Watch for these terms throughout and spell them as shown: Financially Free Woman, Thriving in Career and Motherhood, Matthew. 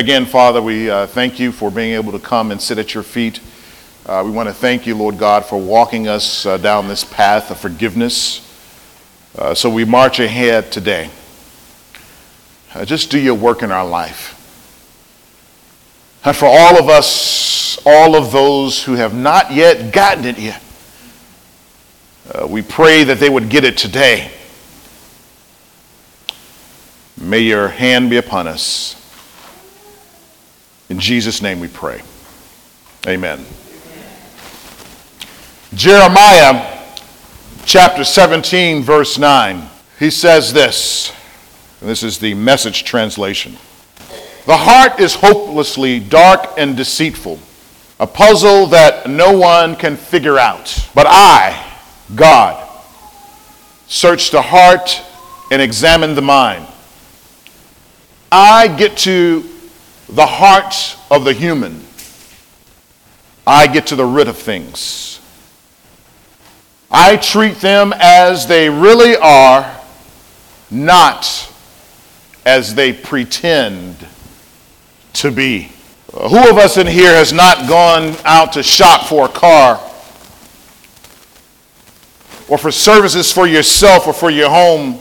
Again, Father, we thank you for being able to come and sit at your feet. We want to thank you, Lord God, for walking us down this path of forgiveness. So we march ahead today. Just do your work in our life. And for all of us, all of those who have not yet gotten it yet, we pray that they would get it today. May your hand be upon us. In Jesus' name we pray. Amen. Jeremiah chapter 17, verse 9. He says this, and this is the Message translation. The heart is hopelessly dark and deceitful, a puzzle that no one can figure out. But I, God, search the heart and examine the mind. I get to the heart of the human. I get to the root of things. I treat them as they really are, not as they pretend to be. Who of us in here has not gone out to shop for a car or for services for yourself or for your home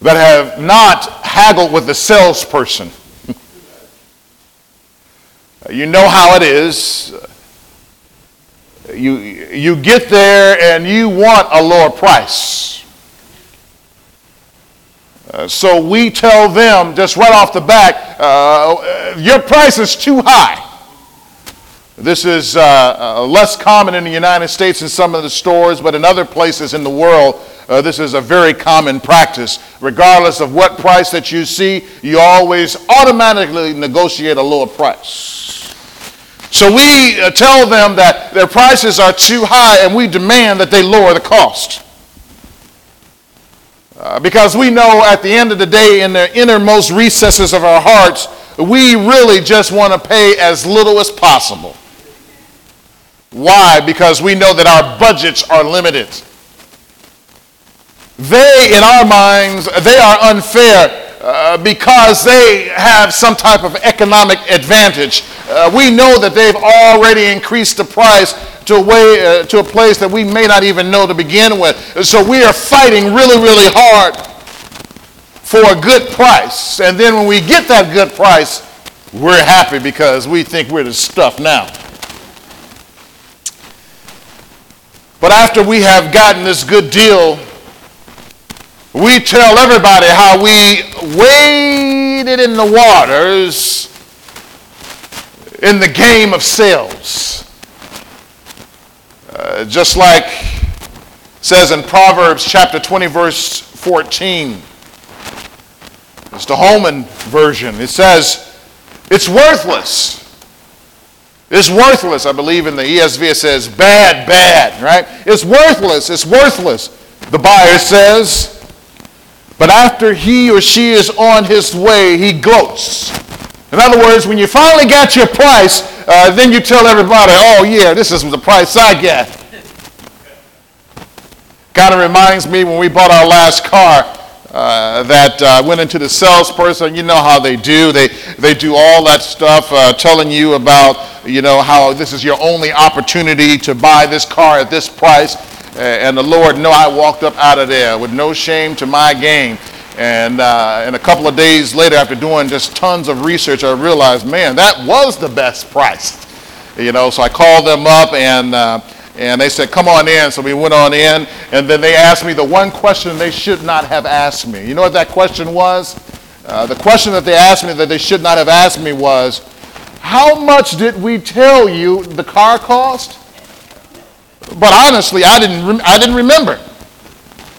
that have not haggled with the salesperson? You know how it is. You get there and you want a lower price. So we tell them just right off the bat, your price is too high. This is less common in the United States in some of the stores, but in other places in the world, this is a very common practice. Regardless of what price that you see, you always automatically negotiate a lower price. So we tell them that their prices are too high, and we demand that they lower the cost. Because we know at the end of the day, in the innermost recesses of our hearts, we really just want to pay as little as possible. Why? Because we know that our budgets are limited. They, in our minds, they are unfair because they have some type of economic advantage. We know that they've already increased the price to a place that we may not even know to begin with. So we are fighting really, really hard for a good price. And then when we get that good price, we're happy because we think we're the stuff now. But after we have gotten this good deal, we tell everybody how we waded in the waters in the game of sales. Just like it says in Proverbs chapter 20, verse 14. It's the Holman version. It says, it's worthless. It's worthless. I believe in the ESV it says, bad, right? It's worthless. It's worthless, the buyer says. But after he or she is on his way, he gloats. In other words, when you finally got your price, then you tell everybody, oh yeah, this is the price I got. Kind of reminds me when we bought our last car that went into the salesperson. You know how they do. They do all that stuff telling you about, you know, how this is your only opportunity to buy this car at this price. And the Lord know I walked up out of there with no shame to my game. And a couple of days later, after doing just tons of research, I realized, man, that was the best price. You know, so I called them up and they said, come on in. So we went on in, and then they asked me the one question they should not have asked me. You know what that question was? The question that they asked me that they should not have asked me was, how much did we tell you the car cost? But honestly, I didn't remember.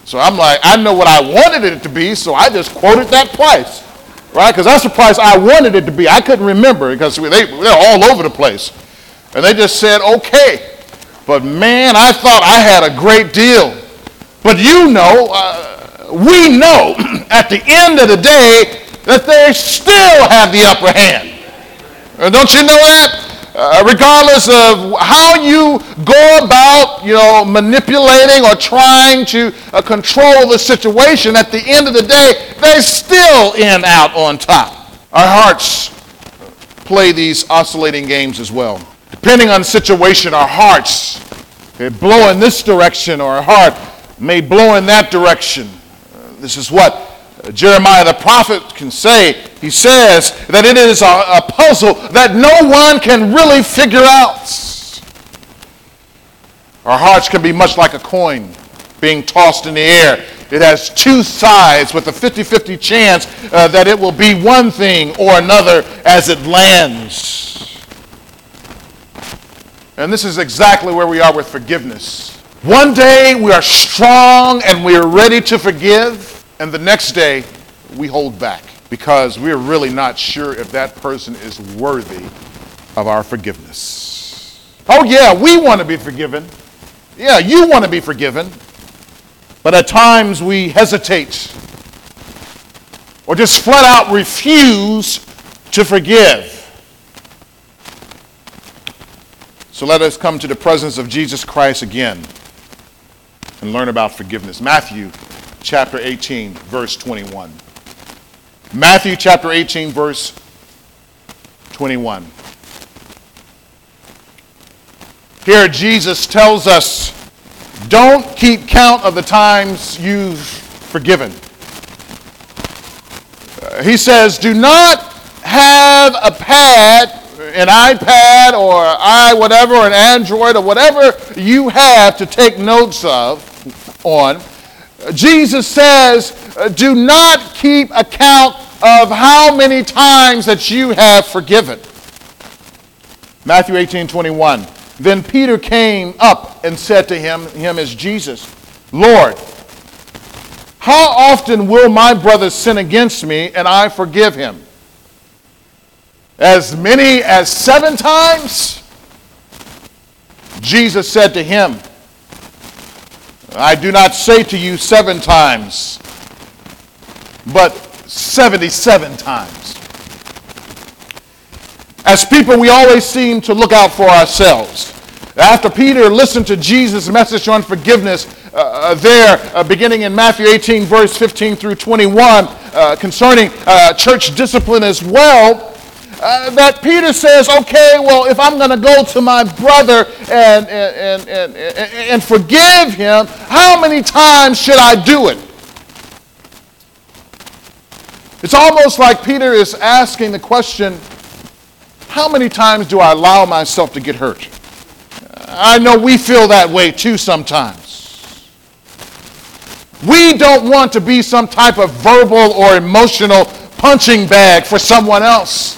So I'm like, I know what I wanted it to be, so I just quoted that price, right? Because that's the price I wanted it to be. I couldn't remember because they're all over the place. And they just said, okay. But man, I thought I had a great deal. But you know, we know at the end of the day that they still have the upper hand. Don't you know that? Regardless of how you go about, you know, manipulating or trying to control the situation, at the end of the day, they still end out on top. Our hearts play these oscillating games as well. Depending on the situation, our hearts blow in this direction, or our heart may blow in that direction. This is what Jeremiah the prophet can say. He says that it is a puzzle that no one can really figure out. Our hearts can be much like a coin being tossed in the air. It has two sides with a 50-50 chance that it will be one thing or another as it lands. And this is exactly where we are with forgiveness. One day we are strong and we are ready to forgive. And the next day, we hold back because we're really not sure if that person is worthy of our forgiveness. Oh yeah, we want to be forgiven. Yeah, you want to be forgiven. But at times we hesitate or just flat out refuse to forgive. So let us come to the presence of Jesus Christ again and learn about forgiveness. Matthew chapter 18, verse 21. Matthew chapter 18, verse 21. Here Jesus tells us, don't keep count of the times you've forgiven. He says, do not have a pad, an iPad or whatever, an Android or whatever you have to take notes on. Jesus says, do not keep account of how many times that you have forgiven. Matthew 18:21. Then Peter came up and said to him is Jesus, Lord, how often will my brother sin against me and I forgive him? As many as 7 times? Jesus said to him, I do not say to you 7 times, but 77 times. As people, we always seem to look out for ourselves. After Peter listened to Jesus' message on forgiveness, beginning in Matthew 18, verse 15 through 21, concerning church discipline as well, that Peter says, okay, well, if I'm going to go to my brother and forgive him, how many times should I do it? It's almost like Peter is asking the question, how many times do I allow myself to get hurt? I know we feel that way too sometimes. We don't want to be some type of verbal or emotional punching bag for someone else.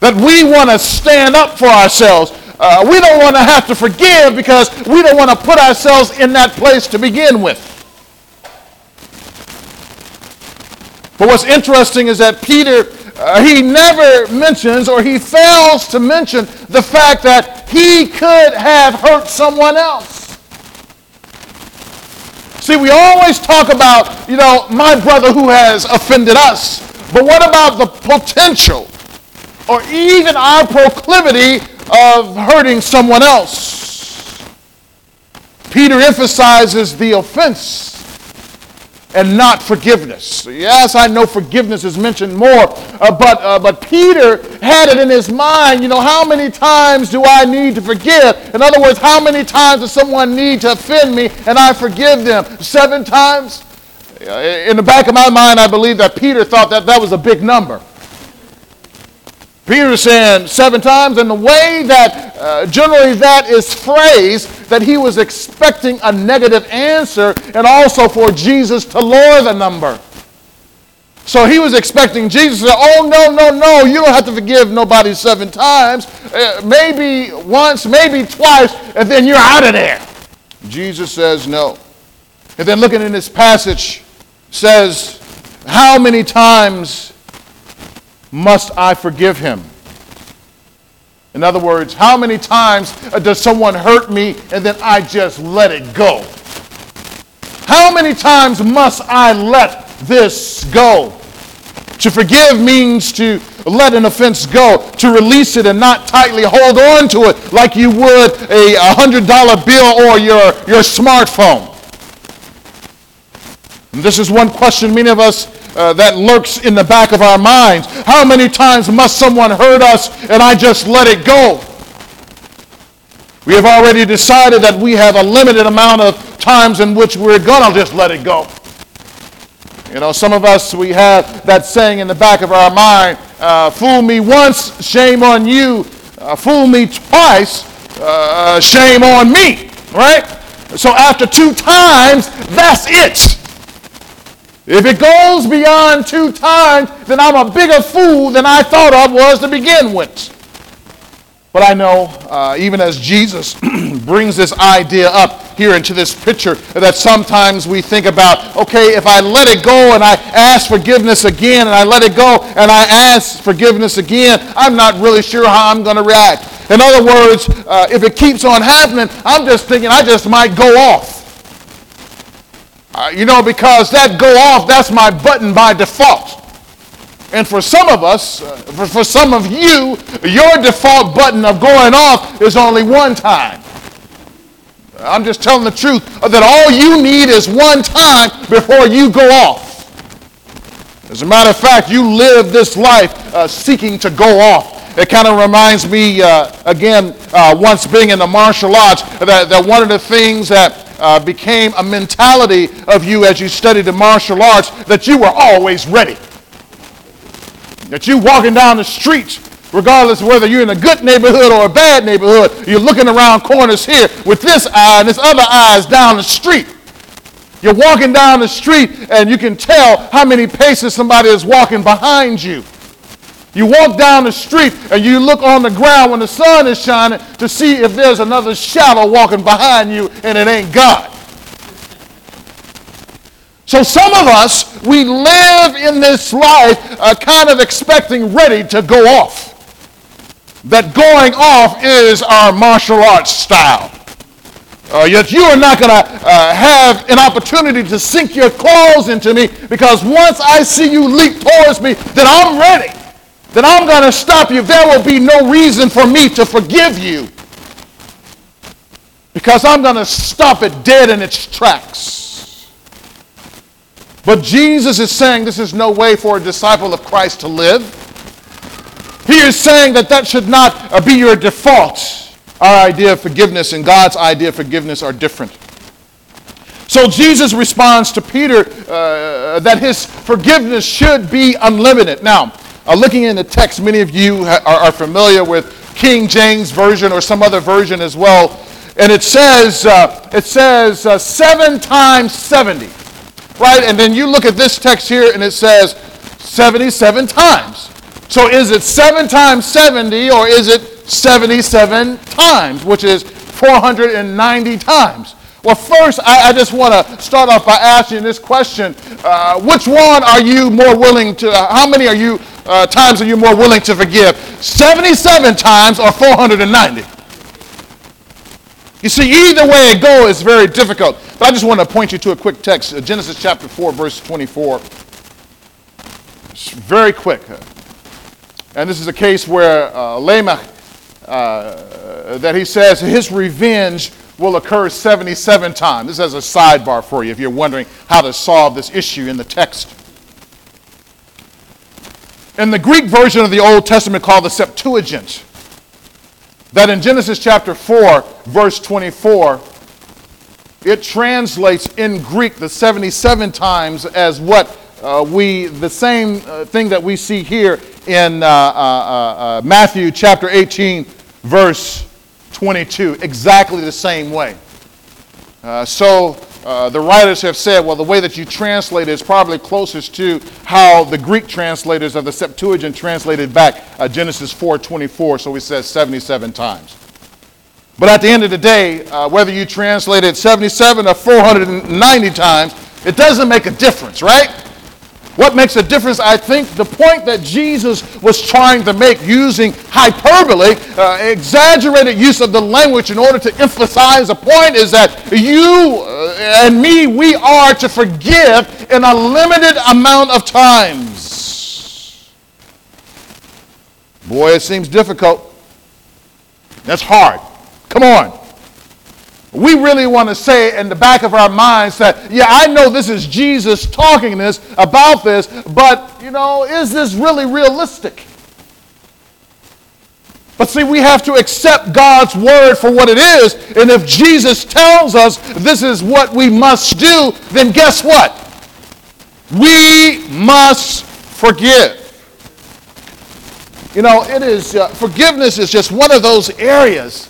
That we want to stand up for ourselves. We don't want to have to forgive because we don't want to put ourselves in that place to begin with. But what's interesting is that Peter, he never mentions or he fails to mention the fact that he could have hurt someone else. See, we always talk about, my brother who has offended us. But what about the potential or even our proclivity of hurting someone else? Peter emphasizes the offense and not forgiveness. Yes, I know forgiveness is mentioned more, but Peter had it in his mind, how many times do I need to forgive? In other words, how many times does someone need to offend me and I forgive them? 7 times? In the back of my mind, I believe that Peter thought that that was a big number. Peter saying 7 times, and the way that generally that is phrased, that he was expecting a negative answer and also for Jesus to lower the number. So he was expecting Jesus to say, oh, no, you don't have to forgive nobody 7 times. Maybe once, maybe twice, and then you're out of there. Jesus says no. And then looking in this passage, says, how many times must I forgive him? In other words, how many times does someone hurt me and then I just let it go? How many times must I let this go? To forgive means to let an offense go, to release it and not tightly hold on to it like you would a $100 bill or your smartphone. And this is one question many of us that lurks in the back of our minds. How many times must someone hurt us and I just let it go? We have already decided that we have a limited amount of times in which we're going to just let it go. You know, some of us, we have that saying in the back of our mind, fool me once, shame on you. Fool me twice, shame on me, right? So after two times, that's it. If it goes beyond two times, then I'm a bigger fool than I thought I was to begin with. But I know, even as Jesus brings this idea up here into this picture, that sometimes we think about, okay, if I let it go and I ask forgiveness again, and I let it go and I ask forgiveness again, I'm not really sure how I'm going to react. In other words, if it keeps on happening, I'm just thinking I just might go off. You know, because that go off, that's my button by default. And for some of us, for some of you, your default button of going off is only one time. I'm just telling the truth that all you need is one time before you go off. As a matter of fact, you live this life seeking to go off. It kind of reminds me, once being in the martial arts, that one of the things that became a mentality of you as you studied the martial arts, that you were always ready. That you walking down the street, regardless of whether you're in a good neighborhood or a bad neighborhood, you're looking around corners here with this eye and this other eye is down the street. You're walking down the street and you can tell how many paces somebody is walking behind you. You walk down the street and you look on the ground when the sun is shining to see if there's another shadow walking behind you, and it ain't God. So some of us, we live in this life kind of expecting ready to go off. That going off is our martial arts style. Yet you are not going to have an opportunity to sink your claws into me, because once I see you leap towards me, then I'm ready. Then I'm going to stop you. There will be no reason for me to forgive you, because I'm going to stop it dead in its tracks. But Jesus is saying this is no way for a disciple of Christ to live. He is saying that should not be your default. Our idea of forgiveness and God's idea of forgiveness are different. So Jesus responds to Peter that his forgiveness should be unlimited. Now, looking in the text, many of you are familiar with King James Version or some other version as well. And it says 7 times 70. Right? And then you look at this text here and it says 77 times. So is it 7 times 70 or is it 77 times, which is 490 times? Well, first, I just want to start off by asking this question. Which one are you more willing to, how many are you times are you more willing to forgive? 77 times or 490? You see, either way it goes is very difficult. But I just want to point you to a quick text, Genesis chapter 4, verse 24. It's very quick. And this is a case where Lamech, that he says his revenge will occur 77 times. This is a sidebar for you if you're wondering how to solve this issue in the text. In the Greek version of the Old Testament called the Septuagint, that in Genesis chapter 4, verse 24, it translates in Greek the 77 times as what the same thing that we see here in Matthew chapter 18, verse 22, exactly the same way. So the writers have said, well, the way that you translate it is probably closest to how the Greek translators of the Septuagint translated back Genesis 4:24, so it says 77 times. But at the end of the day, whether you translate it 77 or 490 times, it doesn't make a difference, right? What makes a difference, I think, the point that Jesus was trying to make using hyperbole, exaggerated use of the language in order to emphasize a point, is that you and me, we are to forgive in a limited amount of times. Boy, it seems difficult. That's hard. Come on. We really want to say in the back of our minds that, yeah, I know this is Jesus talking this about this, but, you know, is this really realistic? But see, we have to accept God's word for what it is. And if Jesus tells us this is what we must do, then guess what? We must forgive. You know, it is forgiveness is just one of those areas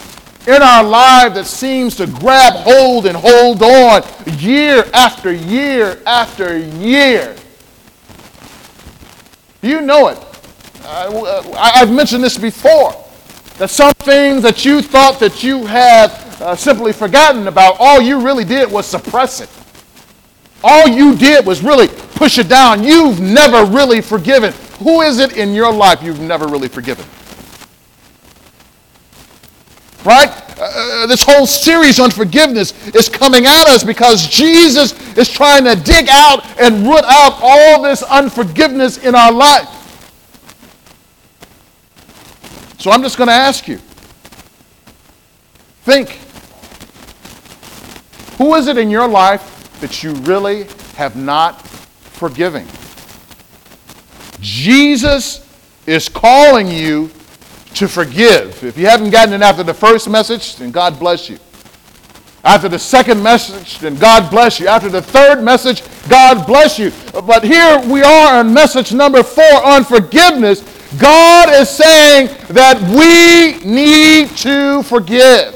in our life that seems to grab hold and hold on year after year after year. You know it. I've mentioned this before. That some things that you thought that you had simply forgotten about, all you really did was suppress it. All you did was really push it down. You've never really forgiven. Who is it in your life you've never really forgiven? Right? This whole series on forgiveness is coming at us because Jesus is trying to dig out and root out all this unforgiveness in our life. So I'm just going to ask you, think, who is it in your life that you really have not forgiven? Jesus is calling you to forgive. If you haven't gotten it after the first message, then God bless you. After the second message, then God bless you. After the third message, God bless you. But here we are on message number 4 on forgiveness. God is saying that we need to forgive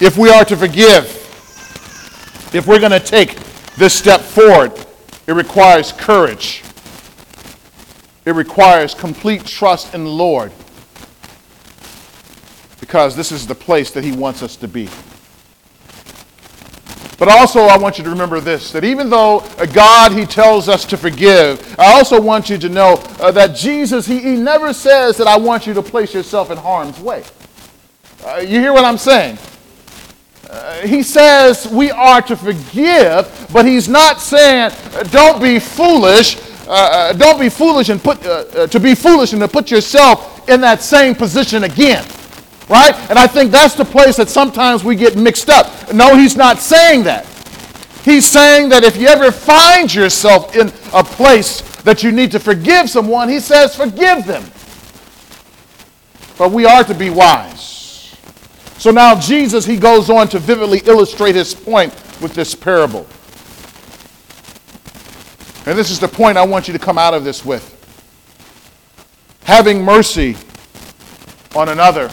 if we are to forgive. If we're going to take this step forward, it requires courage. It requires complete trust in the Lord because this is the place that He wants us to be. But also I want you to remember this, that even though God, He tells us to forgive, I also want you to know that Jesus, he never says that I want you to place yourself in harm's way. You hear what I'm saying? He says we are to forgive, but He's not saying don't be foolish. Don't be foolish and put yourself in that same position again. Right? And I think that's the place that sometimes we get mixed up. No, He's not saying that. He's saying that if you ever find yourself in a place that you need to forgive someone, He says forgive them. But we are to be wise. So now Jesus, He goes on to vividly illustrate His point with this parable. And this is the point I want you to come out of this with. Having mercy on another,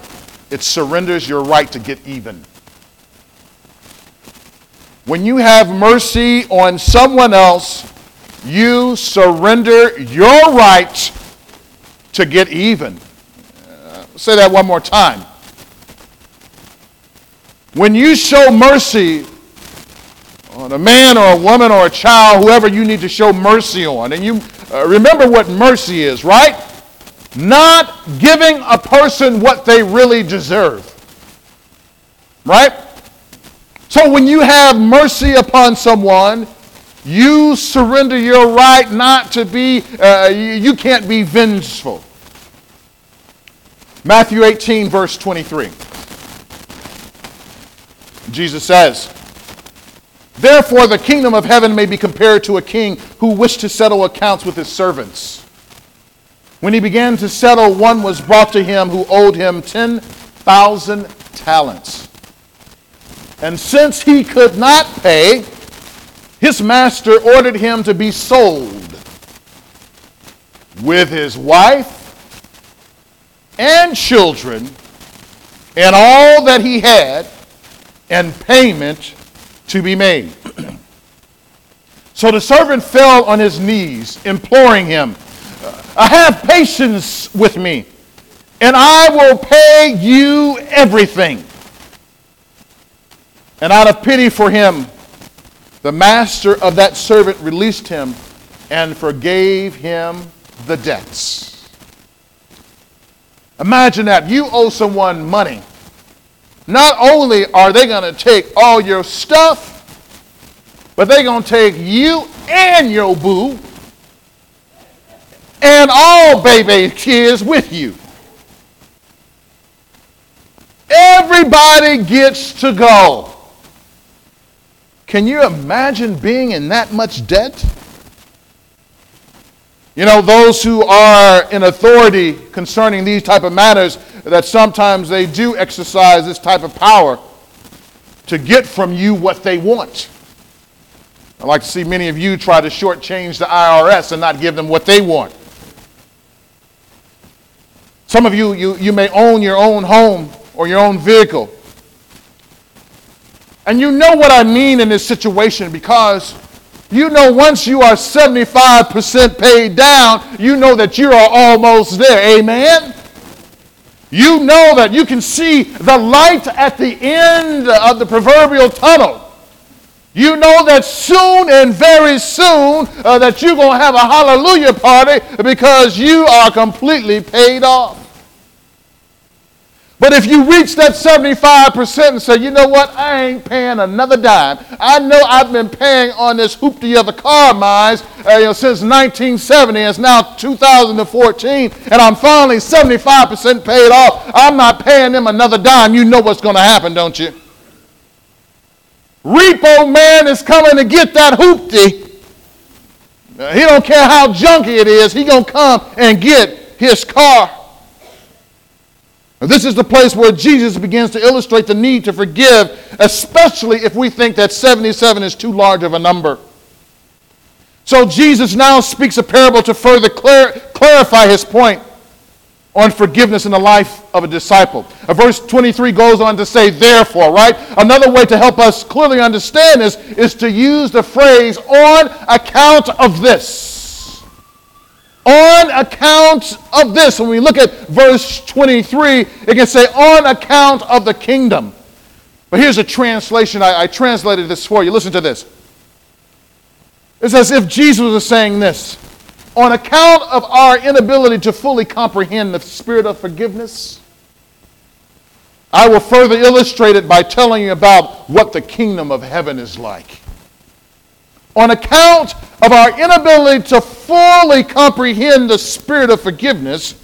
it surrenders your right to get even. When you have mercy on someone else, you surrender your right to get even. Say that one more time. When you show mercy on a man or a woman or a child, whoever you need to show mercy on. And you remember what mercy is, right? Not giving a person what they really deserve. Right? So when you have mercy upon someone, you surrender your right not to be, you can't be vengeful. Matthew 18, verse 23. Jesus says, "Therefore, the kingdom of heaven may be compared to a king who wished to settle accounts with his servants. When he began to settle, one was brought to him who owed him 10,000 talents. And since he could not pay, his master ordered him to be sold with his wife and children and all that he had, and payment to be made. So the servant fell on his knees, imploring him, 'Have patience with me, and I will pay you everything.' And out of pity for him, the master of that servant released him and forgave him the debts." Imagine that. You owe someone money. Not only are they going to take all your stuff, but they're going to take you and your boo and all baby kids with you. Everybody gets to go. Can you imagine being in that much debt? You know, those who are in authority concerning these type of matters, that sometimes they do exercise this type of power to get from you what they want. I'd like to see many of you try to shortchange the IRS and not give them what they want. Some of you, you may own your own home or your own vehicle. And you know what I mean in this situation, because you know once you are 75% paid down, you know that you are almost there. Amen? You know that you can see the light at the end of the proverbial tunnel. You know that soon and very soon that you're going to have a hallelujah party because you are completely paid off. But if you reach that 75% and say, you know what, I ain't paying another dime. I know I've been paying on this hoopty of the car mines since 1970. It's now 2014, and I'm finally 75% paid off. I'm not paying them another dime. You know what's going to happen, don't you? Repo man is coming to get that hoopty. He don't care how junky it is. He going to come and get his car. This is the place where Jesus begins to illustrate the need to forgive, especially if we think that 77 is too large of a number. So Jesus now speaks a parable to further clarify his point on forgiveness in the life of a disciple. Verse 23 goes on to say, therefore, right? Another way to help us clearly understand this is to use the phrase, on account of this. On account of this. When we look at verse 23, it can say, on account of the kingdom. But here's a translation. I translated this for you. Listen to this. It's as if Jesus was saying this. On account of our inability to fully comprehend the spirit of forgiveness, I will further illustrate it by telling you about what the kingdom of heaven is like. On account of our inability to fully comprehend the spirit of forgiveness,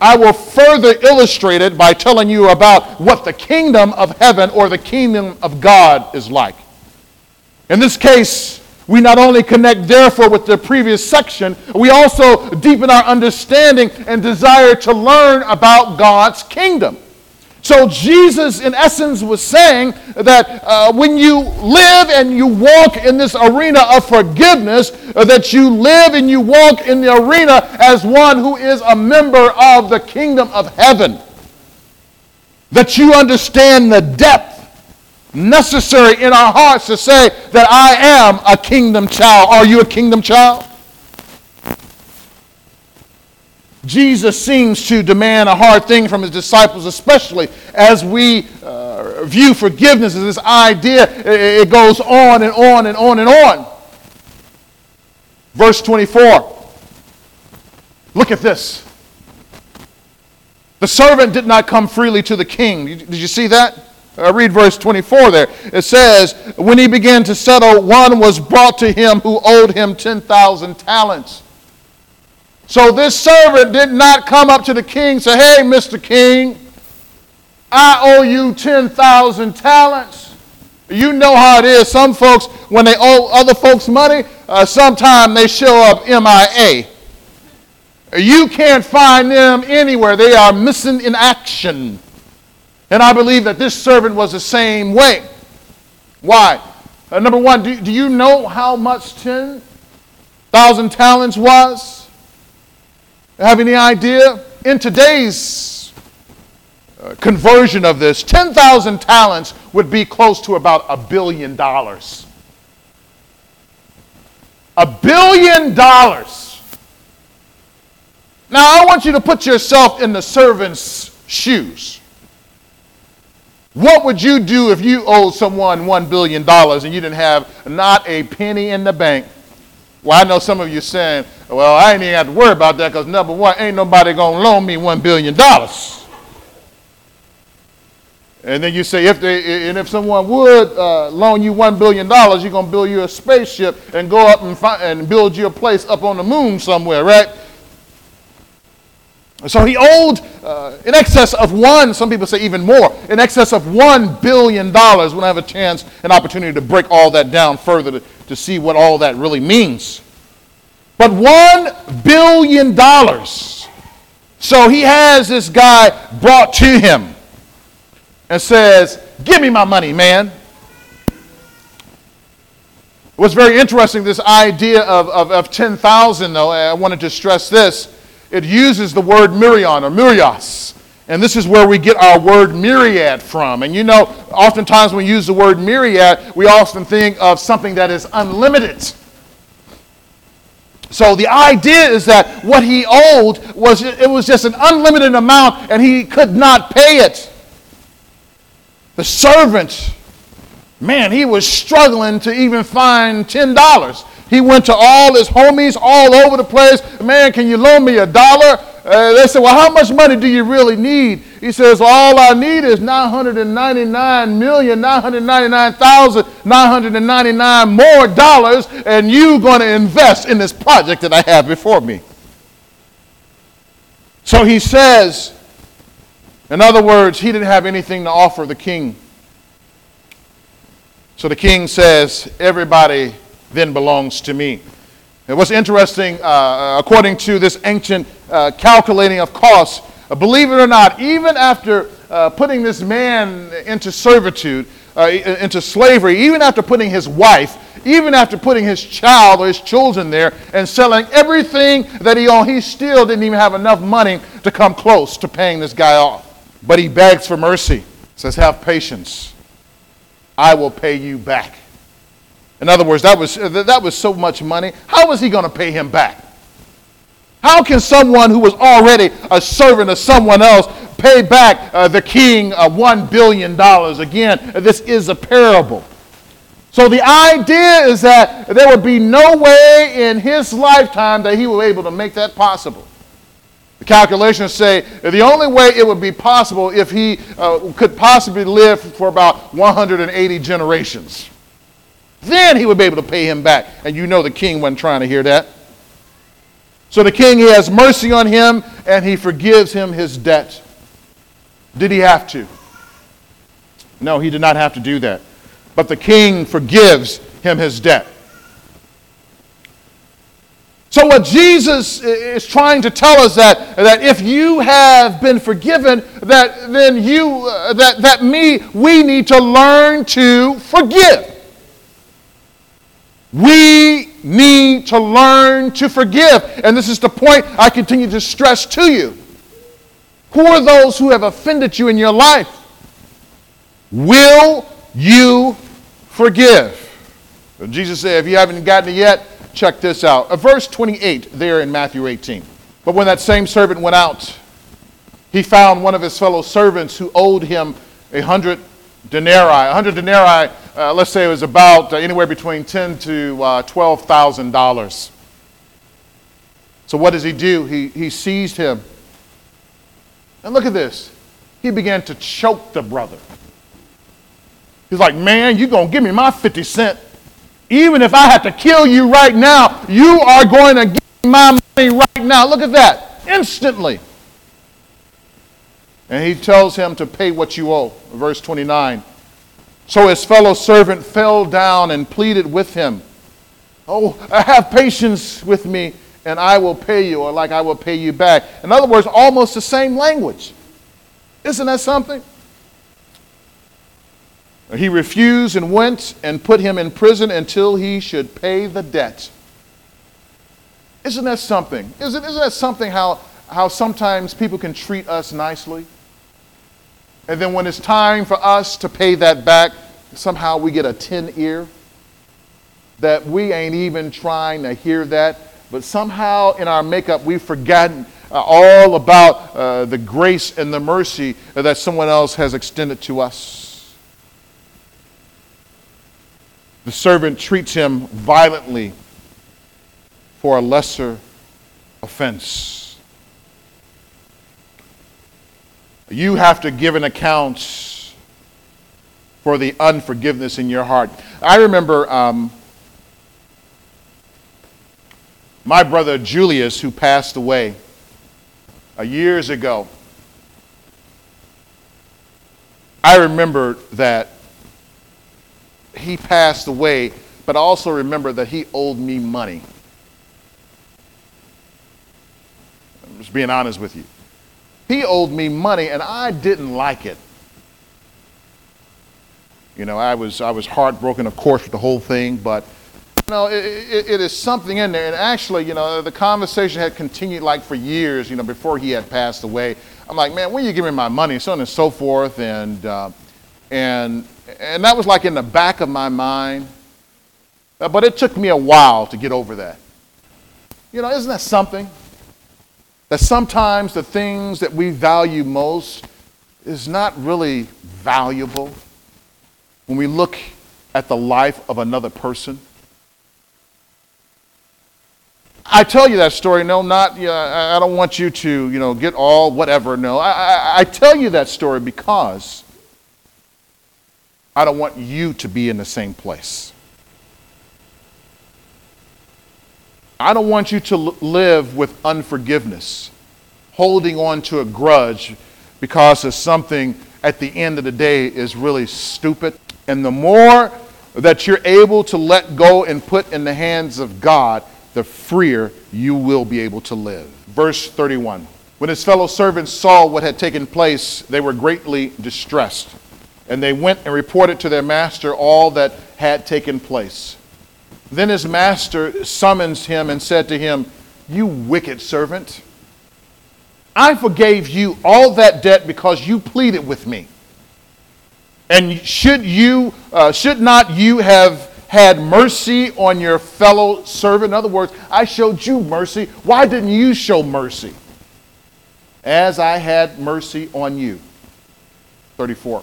I will further illustrate it by telling you about what the kingdom of heaven or the kingdom of God is like. In this case, we not only connect therefore with the previous section, we also deepen our understanding and desire to learn about God's kingdom. So Jesus, in essence, was saying that when you live and you walk in this arena of forgiveness, that you live and you walk in the arena as one who is a member of the kingdom of heaven. That you understand the depth necessary in our hearts to say that I am a kingdom child. Are you a kingdom child? Jesus seems to demand a hard thing from his disciples, especially as we view forgiveness as this idea. It goes on and on and on and on. Verse 24. Look at this. The servant did not come freely to the king. Did you see that? Read verse 24 there. It says, when he began to settle, one was brought to him who owed him 10,000 talents. So this servant did not come up to the king and say, hey, Mr. King, I owe you 10,000 talents. You know how it is. Some folks, when they owe other folks money, sometimes they show up MIA. You can't find them anywhere. They are missing in action. And I believe that this servant was the same way. Why? Number one, do you know how much 10,000 talents was? Have any idea? In today's conversion of this, 10,000 talents would be close to about $1 billion. $1 billion. Now I want you to put yourself in the servant's shoes. What would you do if you owed someone $1 billion and you didn't have not a penny in the bank? Well, I know some of you saying, well, I ain't even have to worry about that because, number one, ain't nobody going to loan me $1 billion. And then you say, if someone would loan you $1 billion, you're going to build you a spaceship and go up and build you a place up on the moon somewhere, right? So he owed in excess of some people say even more, in excess of $1 billion. We'll have a chance, an opportunity to break all that down further to see what all that really means. But $1 billion. So he has this guy brought to him and says, give me my money, man. What's very interesting, this idea of 10,000, though, I wanted to stress this. It uses the word myrion or myrios. And this is where we get our word myriad from. And you know, oftentimes when we use the word myriad, we often think of something that is unlimited. So the idea is that what he owed was just an unlimited amount, and he could not pay it. The servant, man, he was struggling to even find $10. He went to all his homies all over the place. Man, can you loan me $1? They said, well, how much money do you really need? He says, all I need is 999,999,999 more dollars, and you're going to invest in this project that I have before me. So he says, in other words, he didn't have anything to offer the king. So the king says, everybody then belongs to me. And what's interesting, according to this ancient calculating of costs, believe it or not, even after putting this man into servitude, into slavery, even after putting his wife, even after putting his child or his children there and selling everything that he owned, he still didn't even have enough money to come close to paying this guy off. But he begs for mercy, says, have patience. I will pay you back. In other words, that was so much money. How was he going to pay him back? How can someone who was already a servant of someone else pay back the king $1 billion? Again, this is a parable. So the idea is that there would be no way in his lifetime that he was able to make that possible. The calculations say the only way it would be possible if he could possibly live for about 180 generations. Then he would be able to pay him back. And you know the king wasn't trying to hear that. So the king, he has mercy on him, and he forgives him his debt. Did he have to? No, he did not have to do that. But the king forgives him his debt. So what Jesus is trying to tell us that if you have been forgiven, that then you, we need to learn to forgive. We need to learn to forgive. And this is the point I continue to stress to you. Who are those who have offended you in your life? Will you forgive? And Jesus said, if you haven't gotten it yet, check this out. Verse 28 there in Matthew 18. But when that same servant went out, he found one of his fellow servants who owed him 100 denarii. 100 denarii, let's say it was about anywhere between $10,000 to $12,000. So what does he do? He seized him. And look at this. He began to choke the brother. He's like, man, you're going to give me my 50 cent. Even if I have to kill you right now, you are going to give me my money right now. Look at that. Instantly. And he tells him to pay what you owe. Verse 29. So his fellow servant fell down and pleaded with him. Oh, have patience with me and I will pay you, or like I will pay you back. In other words, almost the same language. Isn't that something? He refused and went and put him in prison until he should pay the debt. Isn't that something? Isn't that something how sometimes people can treat us nicely? And then when it's time for us to pay that back, somehow we get a tin ear that we ain't even trying to hear that. But somehow in our makeup, we've forgotten all about the grace and the mercy that someone else has extended to us. The servant treats him violently for a lesser offense. You have to give an account for the unforgiveness in your heart. I remember my brother Julius, who passed away years ago. I remember that he passed away, but I also remember that he owed me money. I'm just being honest with you. He owed me money, and I didn't like it. You know, I was heartbroken, of course, with the whole thing, but you know, it is something in there. And actually, you know, the conversation had continued like for years, you know, before he had passed away. I'm like, man, when you give me my money, so on and so forth, and that was like in the back of my mind. But it took me a while to get over that. You know, isn't that something? That sometimes the things that we value most is not really valuable when we look at the life of another person. I tell you that story, I don't want you to, you know, get all whatever, no. I tell you that story because I don't want you to be in the same place. I don't want you to live with unforgiveness, holding on to a grudge because of something at the end of the day is really stupid. And the more that you're able to let go and put in the hands of God, the freer you will be able to live. Verse 31. When his fellow servants saw what had taken place, they were greatly distressed. And they went and reported to their master all that had taken place. Then his master summons him and said to him, "You wicked servant, I forgave you all that debt because you pleaded with me. And should not you have had mercy on your fellow servant?" In other words, I showed you mercy. Why didn't you show mercy as I had mercy on you? 34.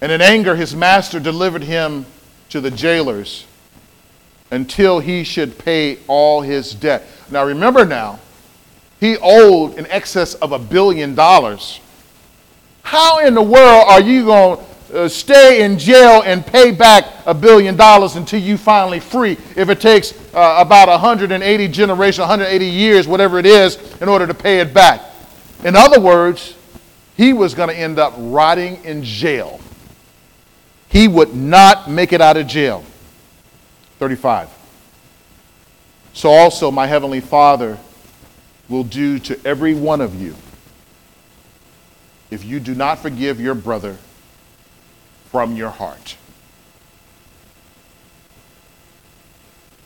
And in anger, his master delivered him to the jailers until he should pay all his debt. Now remember now, he owed in excess of $1 billion. How in the world are you going to stay in jail and pay back $1 billion until you finally free, if it takes about 180 generations, 180 years, whatever it is, in order to pay it back? In other words, he was going to end up rotting in jail. He would not make it out of jail. 35. So also my heavenly Father will do to every one of you if you do not forgive your brother from your heart.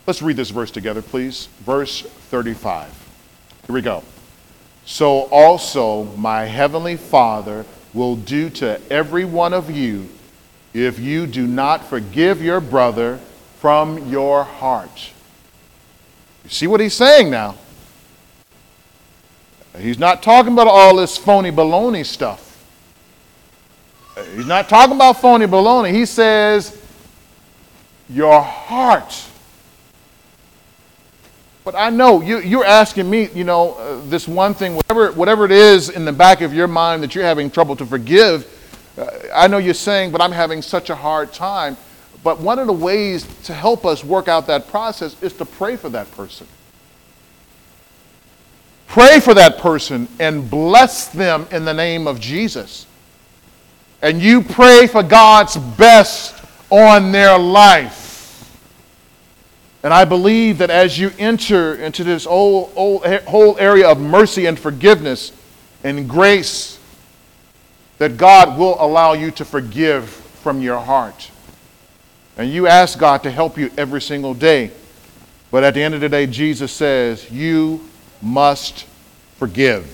Let's read this verse together, please. Verse 35. Here we go. So also my heavenly Father will do to every one of you if you do not forgive your brother from your heart. You see what he's saying now? He's not talking about all this phony baloney stuff. He's not talking about phony baloney. He says, your heart. But I know you're asking me, you know, this one thing, whatever it is in the back of your mind that you're having trouble to forgive, I know you're saying, but I'm having such a hard time. But one of the ways to help us work out that process is to pray for that person. Pray for that person and bless them in the name of Jesus. And you pray for God's best on their life. And I believe that as you enter into this whole area of mercy and forgiveness and grace, that God will allow you to forgive from your heart. And you ask God to help you every single day. But at the end of the day, Jesus says, you must forgive.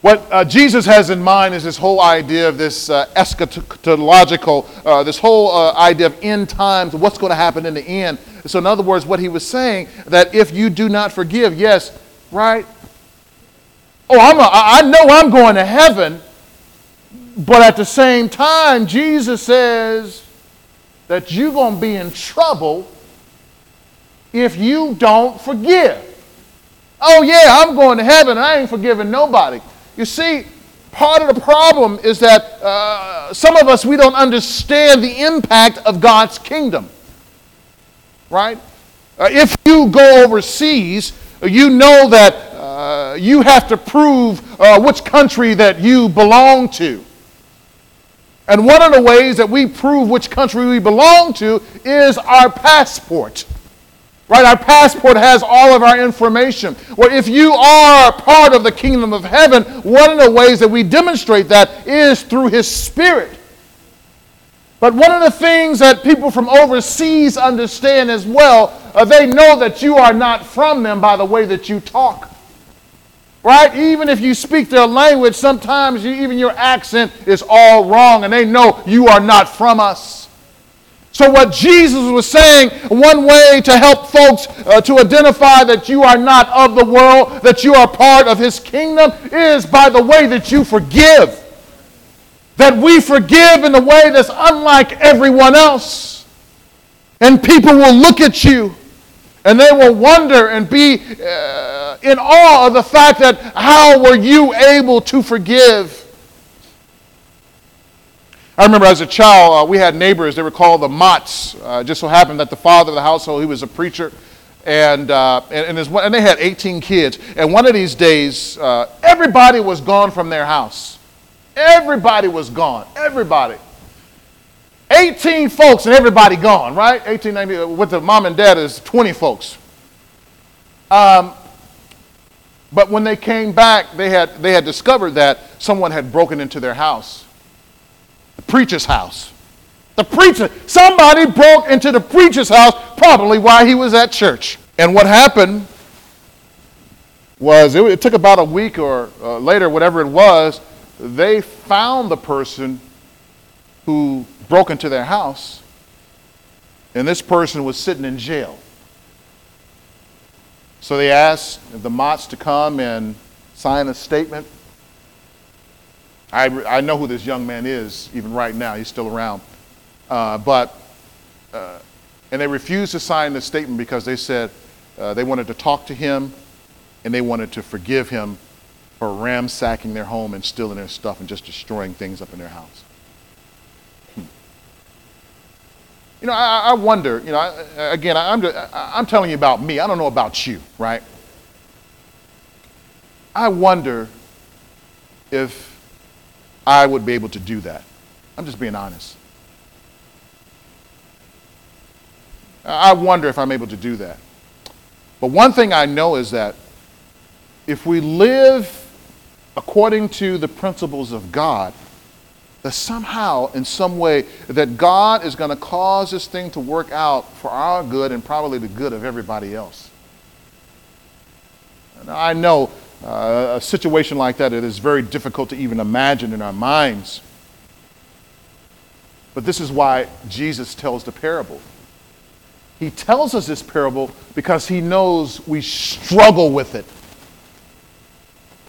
What Jesus has in mind is this whole idea of this eschatological, this whole idea of end times, what's going to happen in the end. So in other words, what he was saying, that if you do not forgive, yes, right? Oh, I know I'm going to heaven, but at the same time, Jesus says that you're going to be in trouble if you don't forgive. Oh yeah, I'm going to heaven and I ain't forgiving nobody. You see, part of the problem is that some of us, we don't understand the impact of God's kingdom, right? If you go overseas you know that you have to prove which country that you belong to. And one of the ways that we prove which country we belong to is our passport. Right? Our passport has all of our information. Well, if you are part of the kingdom of heaven, one of the ways that we demonstrate that is through His Spirit. But one of the things that people from overseas understand as well, they know that you are not from them by the way that you talk. Right? Even if you speak their language, sometimes even your accent is all wrong, and they know you are not from us. So what Jesus was saying, one way to help folks to identify that you are not of the world, that you are part of His kingdom, is by the way that you forgive. That we forgive in a way that's unlike everyone else. And people will look at you, and they will wonder and be in awe of the fact that how were you able to forgive? I remember as a child, we had neighbors. They were called the Motts. Just so happened that the father of the household, he was a preacher. And they had 18 kids. And one of these days, everybody was gone from their house. Everybody was gone. Everybody. 18 folks and everybody gone, right? 1890 with the mom and dad is 20 folks. But when they came back, they had discovered that someone had broken into their house, the preacher's house. Somebody broke into the preacher's house, probably while he was at church. And what happened was it took about a week or later, whatever it was, they found the person who broke into their house, and this person was sitting in jail. So they asked the Motts to come and sign a statement. I know who this young man is, even right now. He's still around. And they refused to sign the statement because they said they wanted to talk to him and they wanted to forgive him for ransacking their home and stealing their stuff and just destroying things up in their house. You know, I wonder, you know, I'm telling you about me. I don't know about you, right? I wonder if I would be able to do that. I'm just being honest. I wonder if I'm able to do that. But one thing I know is that if we live according to the principles of God, that somehow, in some way, that God is going to cause this thing to work out for our good and probably the good of everybody else. And I know a situation like that, it is very difficult to even imagine in our minds. But this is why Jesus tells the parable. He tells us this parable because He knows we struggle with it.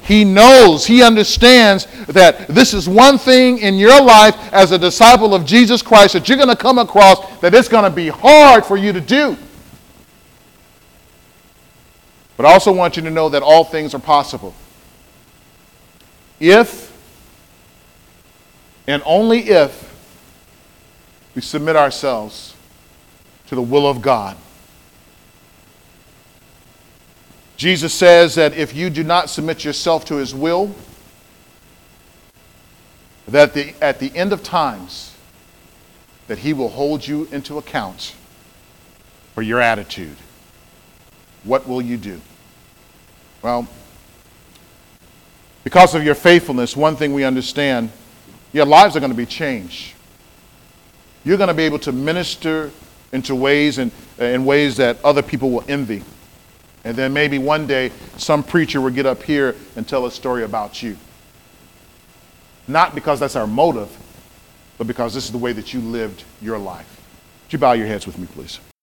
He knows, He understands that this is one thing in your life as a disciple of Jesus Christ that you're going to come across that it's going to be hard for you to do. But I also want you to know that all things are possible. If and only if we submit ourselves to the will of God. Jesus says that if you do not submit yourself to His will, that at the end of times, that He will hold you into account for your attitude. What will you do? Well, because of your faithfulness, one thing we understand, your lives are going to be changed. You're going to be able to minister into ways and in ways that other people will envy. And then maybe one day some preacher will get up here and tell a story about you. Not because that's our motive, but because this is the way that you lived your life. Would you bow your heads with me, please?